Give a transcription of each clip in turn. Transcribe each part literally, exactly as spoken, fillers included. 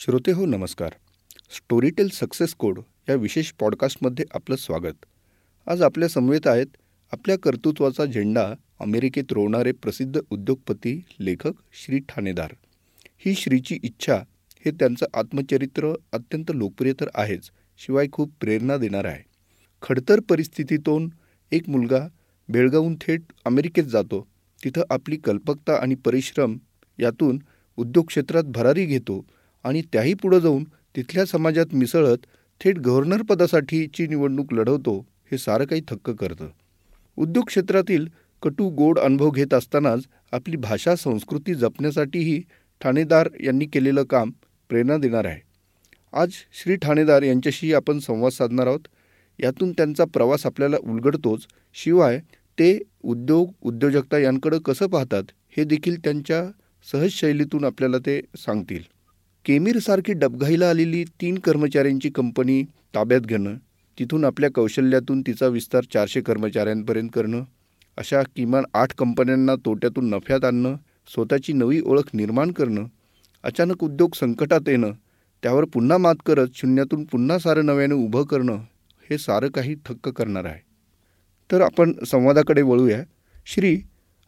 श्रोते हो नमस्कार. स्टोरीटेल सक्सेस कोड या विशेष पॉडकास्टमध्ये आपलं स्वागत. आज आपल्या समवेत आहेत आपल्या कर्तृत्वाचा झेंडा अमेरिकेत रोवणारे प्रसिद्ध उद्योगपती लेखक श्री ठाणेदार. ही श्रीची इच्छा हे त्यांचं आत्मचरित्र अत्यंत लोकप्रिय तर आहेच, शिवाय खूप प्रेरणा देणारं आहे. खडतर परिस्थितीतून एक मुलगा बेळगावून थेट अमेरिकेत जातो, तिथं आपली कल्पकता आणि परिश्रम यातून उद्योग क्षेत्रात भरारी घेतो आणि त्याही पुढं जाऊन तिथल्या समाजात मिसळत थेट गव्हर्नर पदासाठीची निवडणूक लढवतो, हे सारं काही थक्क करतं. उद्योग क्षेत्रातील कटू गोड अनुभव घेत असतानाच आपली भाषा संस्कृती जपण्यासाठीही ठाणेदार यांनी केलेलं काम प्रेरणा देणार आहे. आज श्री ठाणेदार यांच्याशी आपण संवाद साधणार आहोत. यातून त्यांचा प्रवास आपल्याला उलगडतोच, शिवाय ते उद्योग उद्योजकता यांकडं कसं पाहतात हे देखील त्यांच्या सहज शैलीतून आपल्याला ते सांगतील. केमीरसारखी डबघाईला आलेली तीन कर्मचाऱ्यांची कंपनी ताब्यात घेणं, तिथून आपल्या कौशल्यातून तिचा विस्तार चारशे कर्मचाऱ्यांपर्यंत करणं, अशा किमान आठ कंपन्यांना तोट्यातून नफ्यात आणणं, स्वतःची नवी ओळख निर्माण करणं, अचानक उद्योग संकटात येणं, त्यावर पुन्हा मात करत शून्यातून पुन्हा सारं नव्याने उभं करणं, हे सारं काही थक्क करणार आहे. तर आपण संवादाकडे वळूया. श्री,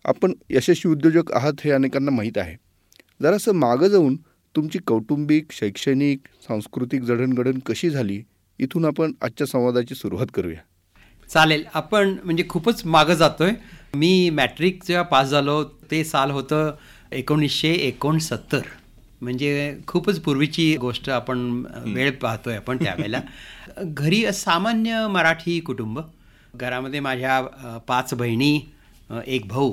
आपण यशस्वी उद्योजक आहात हे अनेकांना माहीत आहे. जरासं मागं जाऊन तुमची कौटुंबिक, शैक्षणिक, सांस्कृतिक जडणघडण कशी झाली, इथून आपण आजच्या संवादाची सुरुवात करूया. चालेल. आपण म्हणजे खूपच मागं जातोय. मी मॅट्रिक जेव्हा पास झालो ते साल होतं एकोणीसशे एकोणसत्तर, म्हणजे खूपच पूर्वीची गोष्ट आपण वेळ पाहतोय आपण त्यावेळेला. घरी सामान्य मराठी कुटुंब, घरामध्ये माझ्या पाच बहिणी एक भाऊ,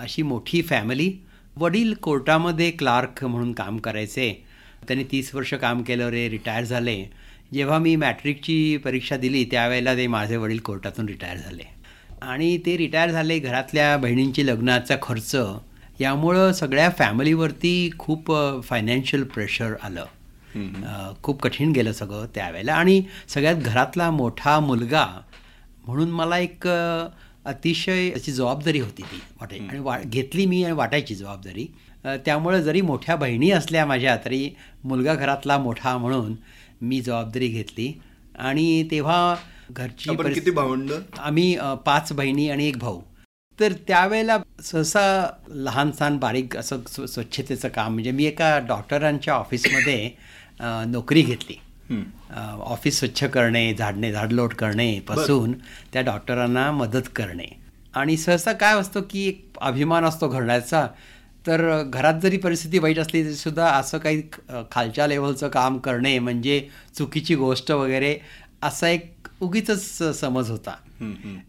अशी मोठी फॅमिली. वडील कोर्टामध्ये क्लार्क म्हणून काम करायचे, त्यांनी तीस वर्ष काम केलं रे, रिटायर झाले. जेव्हा मी मॅट्रिकची परीक्षा दिली त्यावेळेला ते माझे वडील कोर्टातून रिटायर झाले आणि ते रिटायर झाले. घरातल्या बहिणींची लग्नाचा खर्च, यामुळं सगळ्या फॅमिलीवरती खूप फायनान्शियल प्रेशर आलं. खूप कठीण गेलं सगळं त्यावेळेला. आणि सगळ्यात घरातला मोठा मुलगा म्हणून मला एक अतिशय अशी जबाबदारी होती ती वाटाय आणि वा घेतली मी आणि वाटायची जबाबदारी. त्यामुळं जरी मोठ्या बहिणी असल्या माझ्या, तरी मुलगा घरातला मोठा म्हणून मी जबाबदारी घेतली. आणि तेव्हा घरची परिस्थिती, भावंड आम्ही पाच बहिणी आणि एक भाऊ, तर त्यावेळेला सहसा लहान सहान बारीक असं स्वच्छतेचं काम, म्हणजे मी एका डॉक्टरांच्या ऑफिसमध्ये नोकरी घेतली. ऑफिस स्वच्छ करणे, झाडणे, झाडलोट करणे पासून त्या डॉक्टरांना मदत करणे. आणि सहसा काय असतो की एक अभिमान असतो घराण्याचा, तर घरात जरी परिस्थिती वाईट असली तरीसुद्धा असं काही खालच्या लेवलचं काम करणे म्हणजे चुकीची गोष्ट वगैरे असा एक उगीचच समज होता.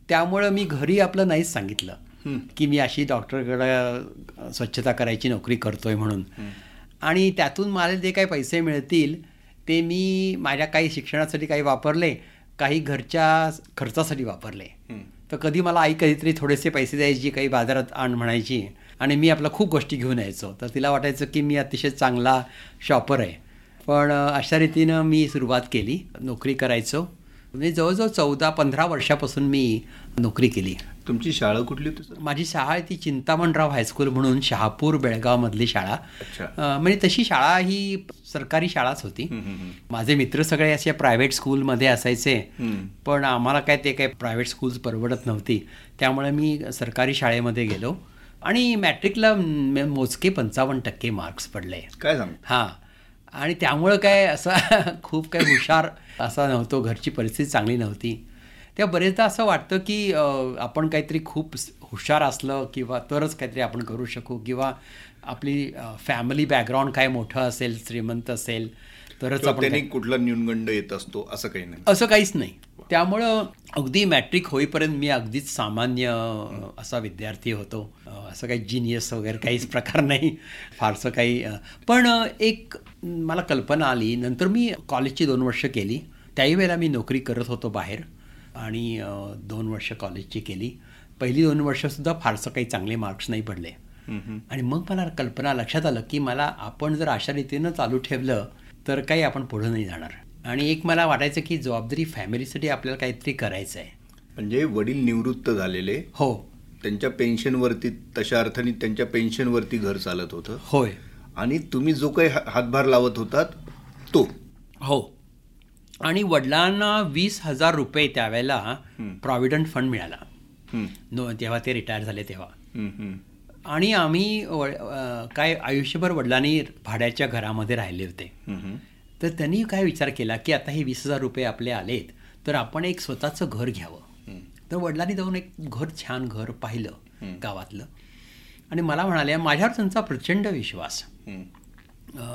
त्यामुळं मी घरी आपलं नाहीच सांगितलं की मी अशी डॉक्टरकडं स्वच्छता करायची नोकरी करतोय म्हणून. आणि त्यातून मला जे काही पैसे मिळतील ते मी माझ्या काही शिक्षणासाठी काही वापरले, काही घरच्या खर्चासाठी वापरले. तर कधी मला आई कधीतरी थोडेसे पैसे द्यायची, काही बाजारात आण म्हणायची आणि मी आपल्या खूप गोष्टी घेऊन यायचो. तर तिला वाटायचं की मी अतिशय चांगला शॉपर आहे. पण अशा रीतीनं मी सुरुवात केली, नोकरी करायचो. म्हणजे जवळजवळ चौदा पंधरा वर्षापासून मी नोकरी केली. तुमची शाळा कुठली होती? माझी शाळा आहे ती चिंतामणराव हायस्कूल म्हणून, शहापूर बेळगावमधली शाळा. म्हणजे तशी शाळा ही सरकारी शाळाच होती. माझे मित्र सगळे असे प्रायव्हेट स्कूलमध्ये असायचे, पण आम्हाला काय ते काय प्रायव्हेट स्कूल्स परवडत नव्हती, त्यामुळे मी सरकारी शाळेमध्ये गेलो. आणि मॅट्रिकला मोजके पंचावन्न टक्के मार्क्स पडले. काय सांग हां. आणि त्यामुळं काय असा खूप काय हुशार असा नव्हतो, घरची परिस्थिती चांगली नव्हती. त्या बरेचदा असं वाटतं की आपण काहीतरी खूप हुशार असलं किंवा तरच काहीतरी आपण करू शकू, किंवा आपली फॅमिली बॅकग्राऊंड काय मोठं असेल, श्रीमंत असेल तरच आपण. कुठला न्यूनगंड येत असतो असं काही नाही, असं काहीच नाही. त्यामुळं अगदी मॅट्रिक होईपर्यंत मी अगदीच सामान्य असा विद्यार्थी होतो. असं काही जिनियस वगैरे काहीच प्रकार नाही फारसं काही. पण एक मला कल्पना आली, नंतर मी कॉलेजची दोन वर्ष केली. त्याही वेळेला मी नोकरी करत होतो बाहेर आणि दोन वर्ष कॉलेजची केली. पहिली दोन वर्षसुद्धा फारसं काही चांगले मार्क्स नाही पडले. आणि मग मला कल्पना लक्षात आलं की मला आपण जर अशा रीतीनं चालू ठेवलं तर काही आपण पुढं नाही जाणार. आणि एक मला वाटायचं की जबाबदारी फॅमिलीसाठी आपल्याला काहीतरी करायचं आहे. म्हणजे वडील निवृत्त झालेले, हो, त्यांच्या पेन्शनवरती, तशा अर्थाने त्यांच्या पेन्शनवरती घर चालत होतं. होय. आणि तुम्ही जो काही हातभार लावत होतात तो. हो, आणि वडिलांना वीस हजार रुपये त्यावेळेला प्रॉव्हिडंट फंड मिळाला, तेव्हा ते रिटायर झाले तेव्हा. आणि आम्ही काय आयुष्यभर वडिलांनी भाड्याच्या घरामध्ये राहिले होते, तर त्यांनी काय विचार केला की आता हे वीस हजार रुपये आपले आलेत तर आपण एक स्वतःचं घर घ्यावं. तर वडिलांनी जाऊन एक घर, छान घर पाहिलं गावातलं, आणि मला म्हणाले, माझ्यावर त्यांचा प्रचंड विश्वास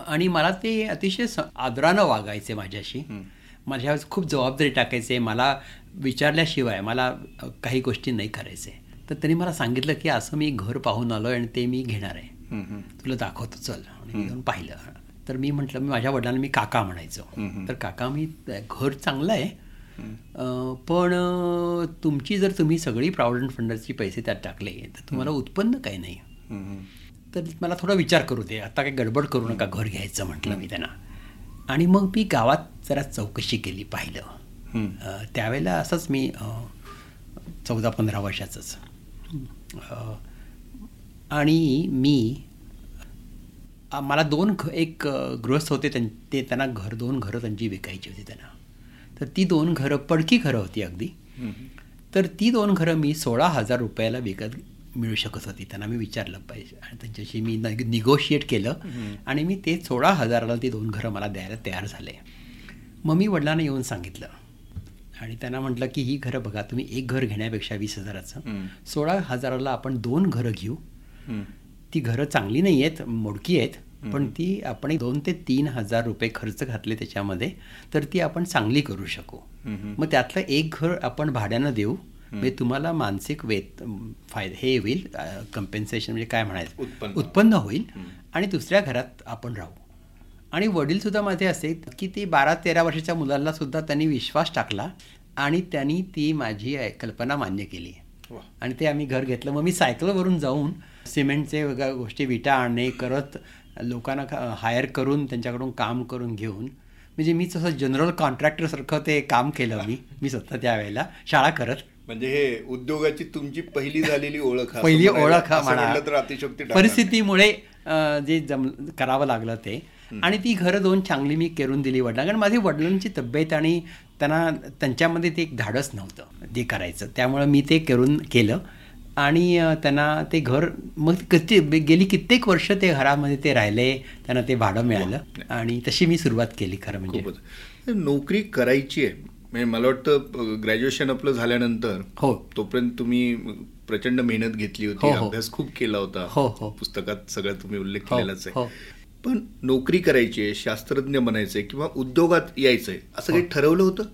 आणि मला ते अतिशय आदरानं वागायचे, माझ्याशी माझ्यावर खूप जबाबदारी टाकायचे, मला विचारल्याशिवाय मला काही गोष्टी नाही करायचे. तर त्यांनी मला सांगितलं की असं मी घर पाहून आलो आणि ते मी घेणार आहे, तुला दाखवतो चल. आणि पाहिलं, तर मी म्हटलं, मी माझ्या वडिलांना मी काका म्हणायचो, तर काका मी घर चांगलं आहे पण तुमची जर तुम्ही सगळी प्रॉव्हिडंट फंडची पैसे त्यात टाकले तर तुम्हाला उत्पन्न काही नाही, तर मला थोडा विचार करू दे, आता काही गडबड करू नका घर घ्यायचं म्हटलं मी त्यांना. आणि मग मी गावात जरा चौकशी केली, पाहिलं. त्यावेळेला असंच मी चौदा पंधरा वर्षाचंच, आणि मी मला दोन घ एक गृहस्थ होते ते त्यांना घर दोन घरं त्यांची विकायची होती त्यांना, तर ती दोन घरं पडकी घरं होती अगदी, तर ती दोन घरं मी सोळा हजार रुपयाला विकत मिळू शकत होती. त्यांना मी विचारलं पाहिजे आणि त्यांच्याशी मी निगोशिएट केलं आणि मी ते सोळा हजाराला ती दोन घरं मला द्यायला तयार झाले. मग मी वडिलांना येऊन सांगितलं आणि त्यांना म्हटलं की ही घरं बघा, तुम्ही एक घर घेण्यापेक्षा वीस हजाराचं सोळा हजाराला आपण दोन घरं घेऊ, ती घरं चांगली नाही आहेत, मोडकी आहेत, पण ती आपण दोन ते तीन हजार रुपये खर्च घातले त्याच्यामध्ये तर ती आपण चांगली करू शकू. मग त्यातलं एक घर आपण भाड्यानं देऊ, म्हणजे तुम्हाला मानसिक वेत फायदा हे होईल, कम्पेन्सेशन म्हणजे काय म्हणायचं, उत्पन्न होईल, आणि दुसऱ्या घरात आपण राहू. आणि वडीलसुद्धा माझे असे की ती बारा तेरा वर्षाच्या मुलांनासुद्धा त्यांनी विश्वास टाकला आणि त्यांनी ती माझी कल्पना मान्य केली आणि ते आम्ही घर घेतलं. मग मी सायकलवरून जाऊन सिमेंटचे वगैरे गोष्टी विटा आणणे करत, लोकांना हायर करून त्यांच्याकडून काम करून घेऊन, म्हणजे मी तसं जनरल कॉन्ट्रॅक्टरसारखं ते काम केलं मी मी स्वतः त्यावेळेला शाळा करत. म्हणजे हे उद्योगाची तुमची पहिली झालेली ओळख, पहिली ओळख म्हणा, परिस्थितीमुळे जे जम करावं लागलं ते. आणि ती घरं दोन चांगली मी करून दिली वडिलांना, कारण माझी वडिलांची तब्येत आणि त्यांना त्यांच्यामध्ये ते एक धाडस नव्हतं ते करायचं, त्यामुळे मी ते करून केलं. आणि त्यांना ते घर मग किती गेली कित्येक वर्ष ते घरामध्ये ते राहिले, त्यांना ते भाडं मिळालं आणि तशी मी सुरुवात केली. खरं म्हणजे नोकरी करायची आहे, म्हणजे मला वाटतं ग्रॅज्युएशन आपलं झाल्यानंतर, हो, तोपर्यंत तुम्ही प्रचंड मेहनत घेतली होती, अभ्यास खूप केला होता, हो हो, पुस्तकात सगळं तुम्ही उल्लेख केलेलाच आहे, पण नोकरी करायची आहे, शास्त्रज्ञ बनायचंय किंवा उद्योगात यायचंय असं काही ठरवलं होतं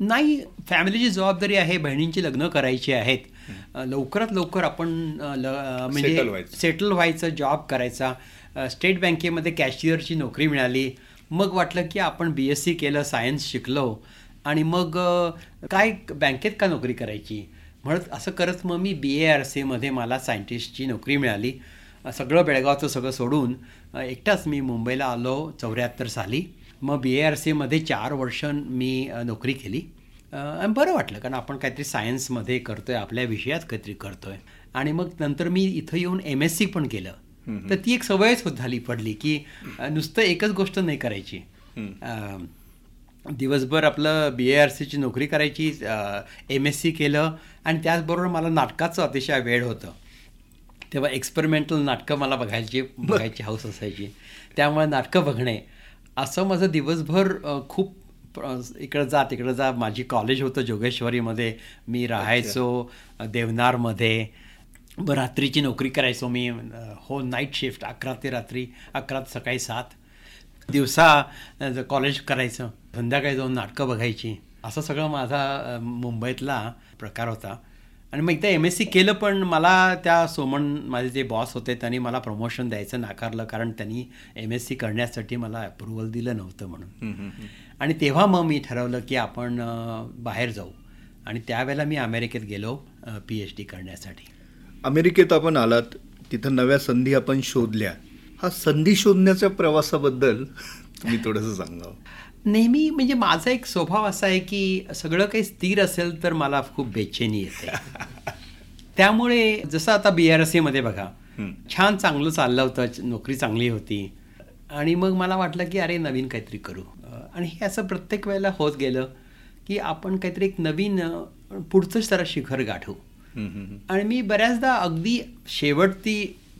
नाही. फॅमिलीची जबाबदारी आहे, बहिणींची लग्न करायची आहेत, लवकरात लवकर आपण म्हणजे सेटल व्हायचं, जॉब करायचा. स्टेट बँकेमध्ये कॅशियरची नोकरी मिळाली, मग वाटलं की आपण बी एस सी केलं, सायन्स शिकलो आणि मग काय बँकेत का नोकरी करायची म्हणत असं करत मग मी बी ए आर सीमध्ये मला सायंटिस्टची नोकरी मिळाली. सगळं बेळगावचं सगळं सोडून एकटाच मी मुंबईला आलो चौऱ्याहत्तर साली. मग बी ए आर सीमध्ये चार वर्ष मी नोकरी केली आणि बरं वाटलं, कारण आपण काहीतरी सायन्समध्ये करतोय, आपल्या विषयात काहीतरी करतोय. आणि मग नंतर मी इथं येऊन एम एस सी पण केलं, तर ती एक सवयच होत झाली पडली की नुसतं एकच गोष्ट नाही करायची, दिवसभर आपलं बी ए आर सीची नोकरी करायची, एम एस सी केलं आणि त्याचबरोबर मला नाटकाचं अतिशय वेळ होतं, तेव्हा एक्सपेरिमेंटल नाटकं मला बघायची बघायची हाऊस असायची, त्यामुळे नाटकं बघणे असं माझं दिवसभर खूप इकडं जा तिकडं जा. माझी कॉलेज होतं जोगेश्वरीमध्ये, मी राहायचो देवनारमध्ये, ब रात्रीची नोकरी करायचो मी, हो नाईट शिफ्ट अकरा ते रात्री अकरा ते सकाळी सात, दिवसा कॉलेज करायचं, संध्याकाळी जाऊन नाटकं बघायची, असं सगळं माझा मुंबईतला प्रकार होता. आणि मग एकदा एम एस सी केलं, पण मला त्या सोमण माझे जे बॉस होते त्यांनी मला प्रमोशन द्यायचं नाकारलं, कारण त्यांनी एम एस सी करण्यासाठी मला अप्रुव्हल दिलं नव्हतं म्हणून. आणि तेव्हा मग मी ठरवलं की आपण बाहेर जाऊ आणि त्यावेळेला मी अमेरिकेत गेलो पी एच डी करण्यासाठी. अमेरिकेत आपण आलात, तिथं नव्या संधी आपण शोधल्या, हा संधी शोधण्याच्या प्रवासाबद्दल तुम्ही थोडंसं सांगावं. नेहमी म्हणजे माझा एक स्वभाव असा आहे की सगळं काही स्थिर असेल तर मला खूप बेचैनी येते, त्यामुळे जसं आता बी आर एस सीमध्ये बघा, छान चांगलं चाललं होतं, नोकरी चांगली होती, आणि मग मला वाटलं की अरे नवीन काहीतरी करू. आणि हे असं प्रत्येक वेळेला होत गेलं की आपण काहीतरी एक नवीन पुढचंच जरा शिखर गाठू. आणि मी बऱ्याचदा अगदी शेवटती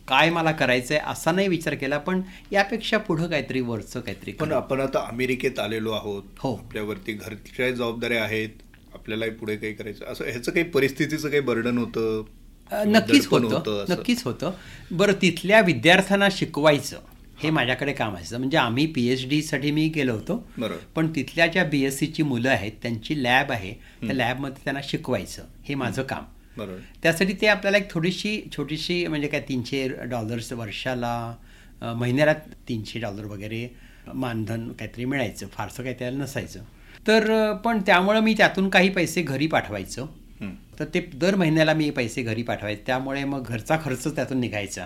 काय मला करायचं आहे असा नाही विचार केला, पण यापेक्षा पुढं काहीतरी वरचं काहीतरी. पण आपण आता अमेरिकेत आलेलो आहोत, हो, आपल्यावरती घरच्या जबाबदाऱ्या आहेत, आपल्याला पुढे काही करायचं, असं ह्याचं काही परिस्थितीचं काही बर्डन होतं? नक्कीच होतं, नक्कीच होतं. बरं, तिथल्या विद्यार्थ्यांना शिकवायचं हे माझ्याकडे काम असायचं. म्हणजे आम्ही पी एच डीसाठी मी गेलो होतो, पण तिथल्या ज्या बी एस सीची मुलं आहेत त्यांची लॅब आहे, त्या लॅबमध्ये त्यांना शिकवायचं हे माझं काम. त्यासाठी ते आपल्याला एक थोडीशी छोटीशी म्हणजे काय तीनशे डॉलर्स वर्षाला, महिन्याला तीनशे डॉलर वगैरे मानधन काहीतरी मिळायचं, फारसं काही त्याला नसायचं. तर पण त्यामुळं मी त्यातून काही पैसे घरी पाठवायचं. तर ते दर महिन्याला मी पैसे घरी पाठवायचे, त्यामुळे मग घरचा खर्च त्यातून निघायचा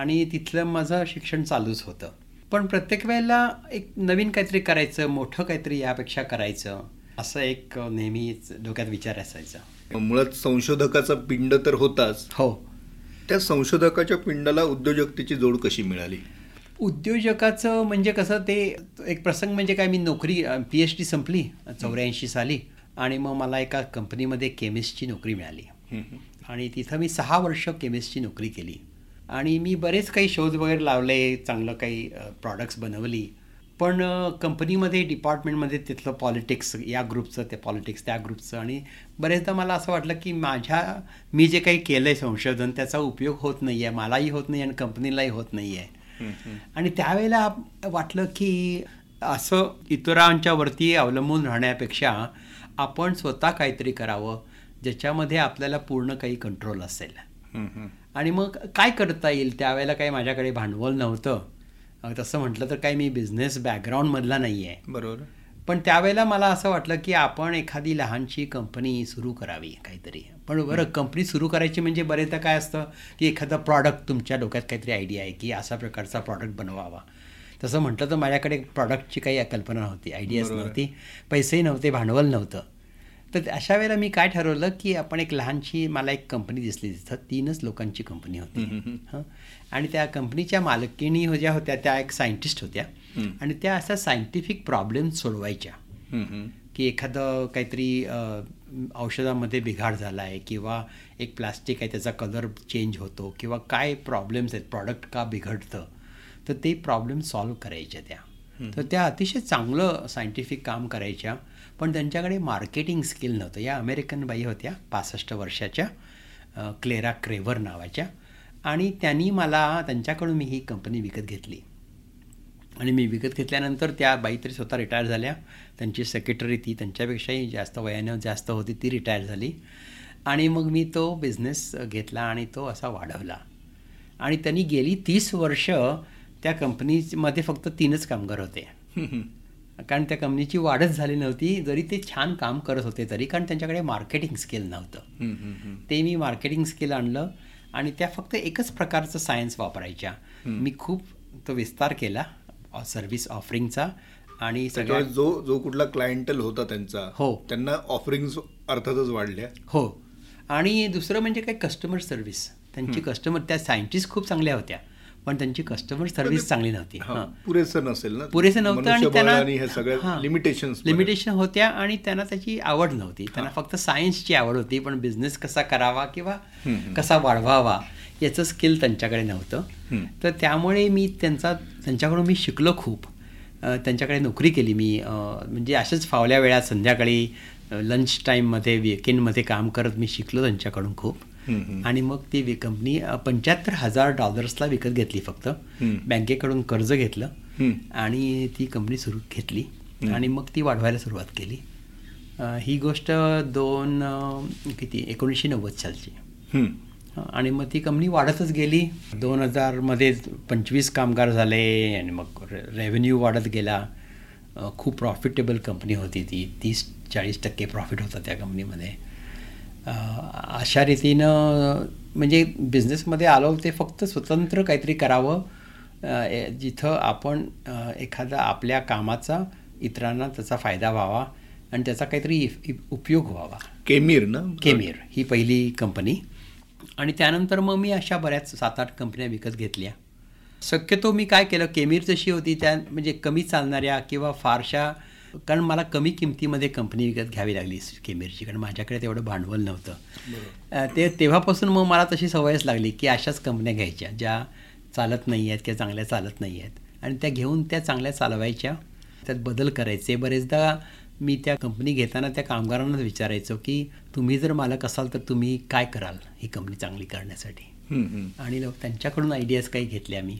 आणि तिथलं माझं शिक्षण चालूच होतं. पण प्रत्येक वेळेला एक नवीन काहीतरी करायचं, मोठं काहीतरी यापेक्षा करायचं, असं एक नेहमी डोक्यात विचार असायचा. मुळात संशोधकाचा पिंड तर होताच. हो. त्या संशोधकाच्या पिंडाला उद्योजकतेची जोड कशी मिळाली? उद्योजकाचं म्हणजे कसं, ते एक प्रसंग म्हणजे काय, मी नोकरी पी एच डी संपली चौऱ्याऐंशी साली आणि मग मला एका कंपनीमध्ये केमिस्टची नोकरी मिळाली आणि तिथं मी सहा वर्ष केमिस्टची नोकरी केली. आणि मी बरेच काही शोध वगैरे लावले, चांगलं काही प्रॉडक्ट्स बनवली, पण कंपनीमध्ये डिपार्टमेंटमध्ये तिथलं पॉलिटिक्स, या ग्रुपचं ते पॉलिटिक्स, त्या ग्रुपचं, आणि बरेचदा मला असं वाटलं की माझ्या मी जे काही केलं आहे संशोधन त्याचा उपयोग होत नाही आहे, मलाही होत नाही आणि कंपनीलाही होत नाही आहे. आणि त्यावेळेला वाटलं की असं इतरांच्या वरती अवलंबून राहण्यापेक्षा आपण स्वतः काहीतरी करावं ज्याच्यामध्ये आपल्याला पूर्ण काही कंट्रोल असेल. आणि मग काय करता येईल, त्यावेळेला काही माझ्याकडे भांडवल नव्हतं. तसं म्हटलं तर काही मी बिझनेस बॅकग्राऊंडमधला नाही आहे, बरोबर, पण त्यावेळेला मला असं वाटलं की आपण एखादी लहानशी कंपनी सुरू करावी काहीतरी. पण बरं, कंपनी सुरू करायची म्हणजे बरेचदा काय असतं की एखादा प्रॉडक्ट, तुमच्या डोक्यात काहीतरी आयडिया आहे की असा प्रकारचा प्रॉडक्ट बनवावा. तसं म्हटलं तर माझ्याकडे प्रॉडक्टची काही कल्पना नव्हती, आयडियाज नव्हती, पैसेही नव्हते, भांडवल नव्हतं. तर अशा वेळेला मी काय ठरवलं की आपण एक लहानशी, मला एक कंपनी दिसली, तिथं तीनच लोकांची कंपनी होती. हां. आणि त्या कंपनीच्या मालकिणी ज्या होत्या त्या एक सायंटिस्ट होत्या आणि त्या अशा सायंटिफिक प्रॉब्लेम सोडवायच्या की एखादं काहीतरी औषधामध्ये बिघाड झाला आहे किंवा एक प्लास्टिक आहे त्याचा कलर चेंज होतो किंवा काय प्रॉब्लेम्स आहेत, प्रॉडक्ट का बिघडतं, तर ते प्रॉब्लेम सॉल्व्ह करायच्या त्या. तर त्या अतिशय चांगलं सायंटिफिक काम करायच्या, पण त्यांच्याकडे मार्केटिंग स्किल नव्हतं. या अमेरिकन बाई होत्या पासष्ट वर्षाच्या, क्लेरा क्रेवर नावाच्या, आणि त्यांनी मला, त्यांच्याकडून मी ही कंपनी विकत घेतली. आणि मी विकत घेतल्यानंतर त्या बाई तरी स्वतः रिटायर झाल्या, त्यांची सेक्रेटरी ती त्यांच्यापेक्षाही जास्त वयानं जास्त होती, ती रिटायर झाली. आणि मग मी तो बिझनेस घेतला आणि तो असा वाढवला. आणि त्यांनी गेली तीस वर्ष त्या कंपनीमध्ये फक्त तीनच कामगार होते कारण त्या कंपनीची वाढच झाली नव्हती, जरी ते छान काम करत होते तरी, कारण त्यांच्याकडे मार्केटिंग स्किल नव्हतं. ते मी मार्केटिंग स्किल आणलं आणि त्या फक्त एकच प्रकारचं सायन्स वापरायच्या. मी खूप तो विस्तार केला सर्व्हिस ऑफरिंगचा आणि सगळ्या जो जो कुठला क्लायंटल होता त्यांचा, हो, त्यांना ऑफरिंग अर्थातच वाढल्या. हो. आणि दुसरं म्हणजे काय, कस्टमर सर्व्हिस. त्यांची कस्टमर, त्या सायंटिस्ट खूप चांगल्या होत्या पण त्यांची कस्टमर सर्व्हिस चांगली नव्हती. पुरेसं नसेल ना, पुरेसं नव्हतं आणि त्यांना लिमिटेशन लिमिटेशन होत्या आणि त्यांना त्याची आवड नव्हती. त्यांना फक्त सायन्सची आवड होती, पण बिझनेस कसा करावा किंवा कसा वाढवावा याचं स्किल त्यांच्याकडे नव्हतं. तर त्यामुळे मी त्यांचा त्यांच्याकडून मी शिकलो खूप. त्यांच्याकडे नोकरी केली मी, म्हणजे अशाच फावल्या वेळात संध्याकाळी लंच टाईममध्ये वीकेंडमध्ये काम करत मी शिकलो त्यांच्याकडून खूप. आणि मग ती कंपनी पंच्याहत्तर हजार डॉलर्सला विकत घेतली, फक्त बँकेकडून कर्ज घेतलं आणि ती कंपनी सुरू घेतली आणि मग ती वाढवायला सुरुवात केली. ही गोष्ट दोन किती एकोणीसशे नव्वद सालची. आणि मग ती कंपनी वाढतच गेली. दोन हजारमध्ये पंचवीस कामगार झाले आणि मग रेव्हेन्यू वाढत गेला. खूप प्रॉफिटेबल कंपनी होती ती, तीस चाळीस टक्के प्रॉफिट होता त्या कंपनीमध्ये. अशा रीतीनं म्हणजे बिझनेसमध्ये आलो ते फक्त स्वतंत्र काहीतरी करावं जिथं आपण एखादा आपल्या कामाचा इतरांना त्याचा फायदा व्हावा आणि त्याचा काहीतरी उपयोग व्हावा. केमिर ना, केमिर ही पहिली कंपनी. आणि त्यानंतर मग मी अशा बऱ्याच सात आठ कंपन्या विकत घेतल्या शक्यतो मी काय केलं, केमिर जशी होती त्या म्हणजे कमी चालणाऱ्या किंवा फारशा, कारण मला कमी किमतीमध्ये कंपनी विकत घ्यावी लागली केमिरची, कारण माझ्याकडे तेवढं भांडवल नव्हतं. ते तेव्हापासून मग मला तशी सवयच लागली की अशाच कंपन्या घ्यायच्या ज्या चालत नाही आहेत किंवा चांगल्या चालत नाही आहेत, आणि त्या घेऊन त्या चांगल्या चालवायच्या, त्यात बदल करायचे. बरेचदा मी त्या कंपनी घेताना त्या कामगारांनाच विचारायचो की तुम्ही जर मालक असाल तर तुम्ही काय कराल ही कंपनी चांगली करण्यासाठी, आणि लोक त्यांच्याकडून आयडियाज काही घेतल्या मी,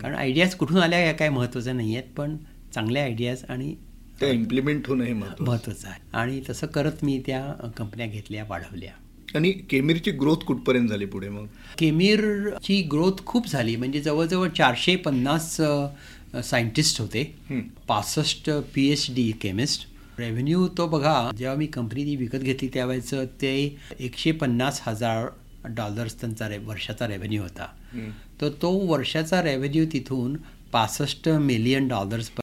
कारण आयडियाज कुठून आल्या या काही महत्त्वाच्या नाही आहेत, पण चांगल्या आयडियाज आणि त्या इम्प्लिमेंट होणं हे महत्त्वाचं आहे. आणि तसं करत मी त्या कंपन्या घेतल्या, वाढवल्या. आणि केमिरची ग्रोथ कुठपर्यंत झाली पुढे? मग केमिरची ग्रोथ खूप झाली, म्हणजे जवळजवळ चारशे पन्नास सायंटिस्ट होते, पासष्ट P H D chemist. Revenue तो बघा, जेव्हा मी कंपनी ती विकत घेतली त्यावेळेचं ते एकशे पन्नास हजार डॉलर्स त्यांचा रे वर्षाचा रेव्हेन्यू होता. तर तो, तो वर्षाचा रेव्हेन्यू तिथून पासष्ट मिलियन डॉलर्स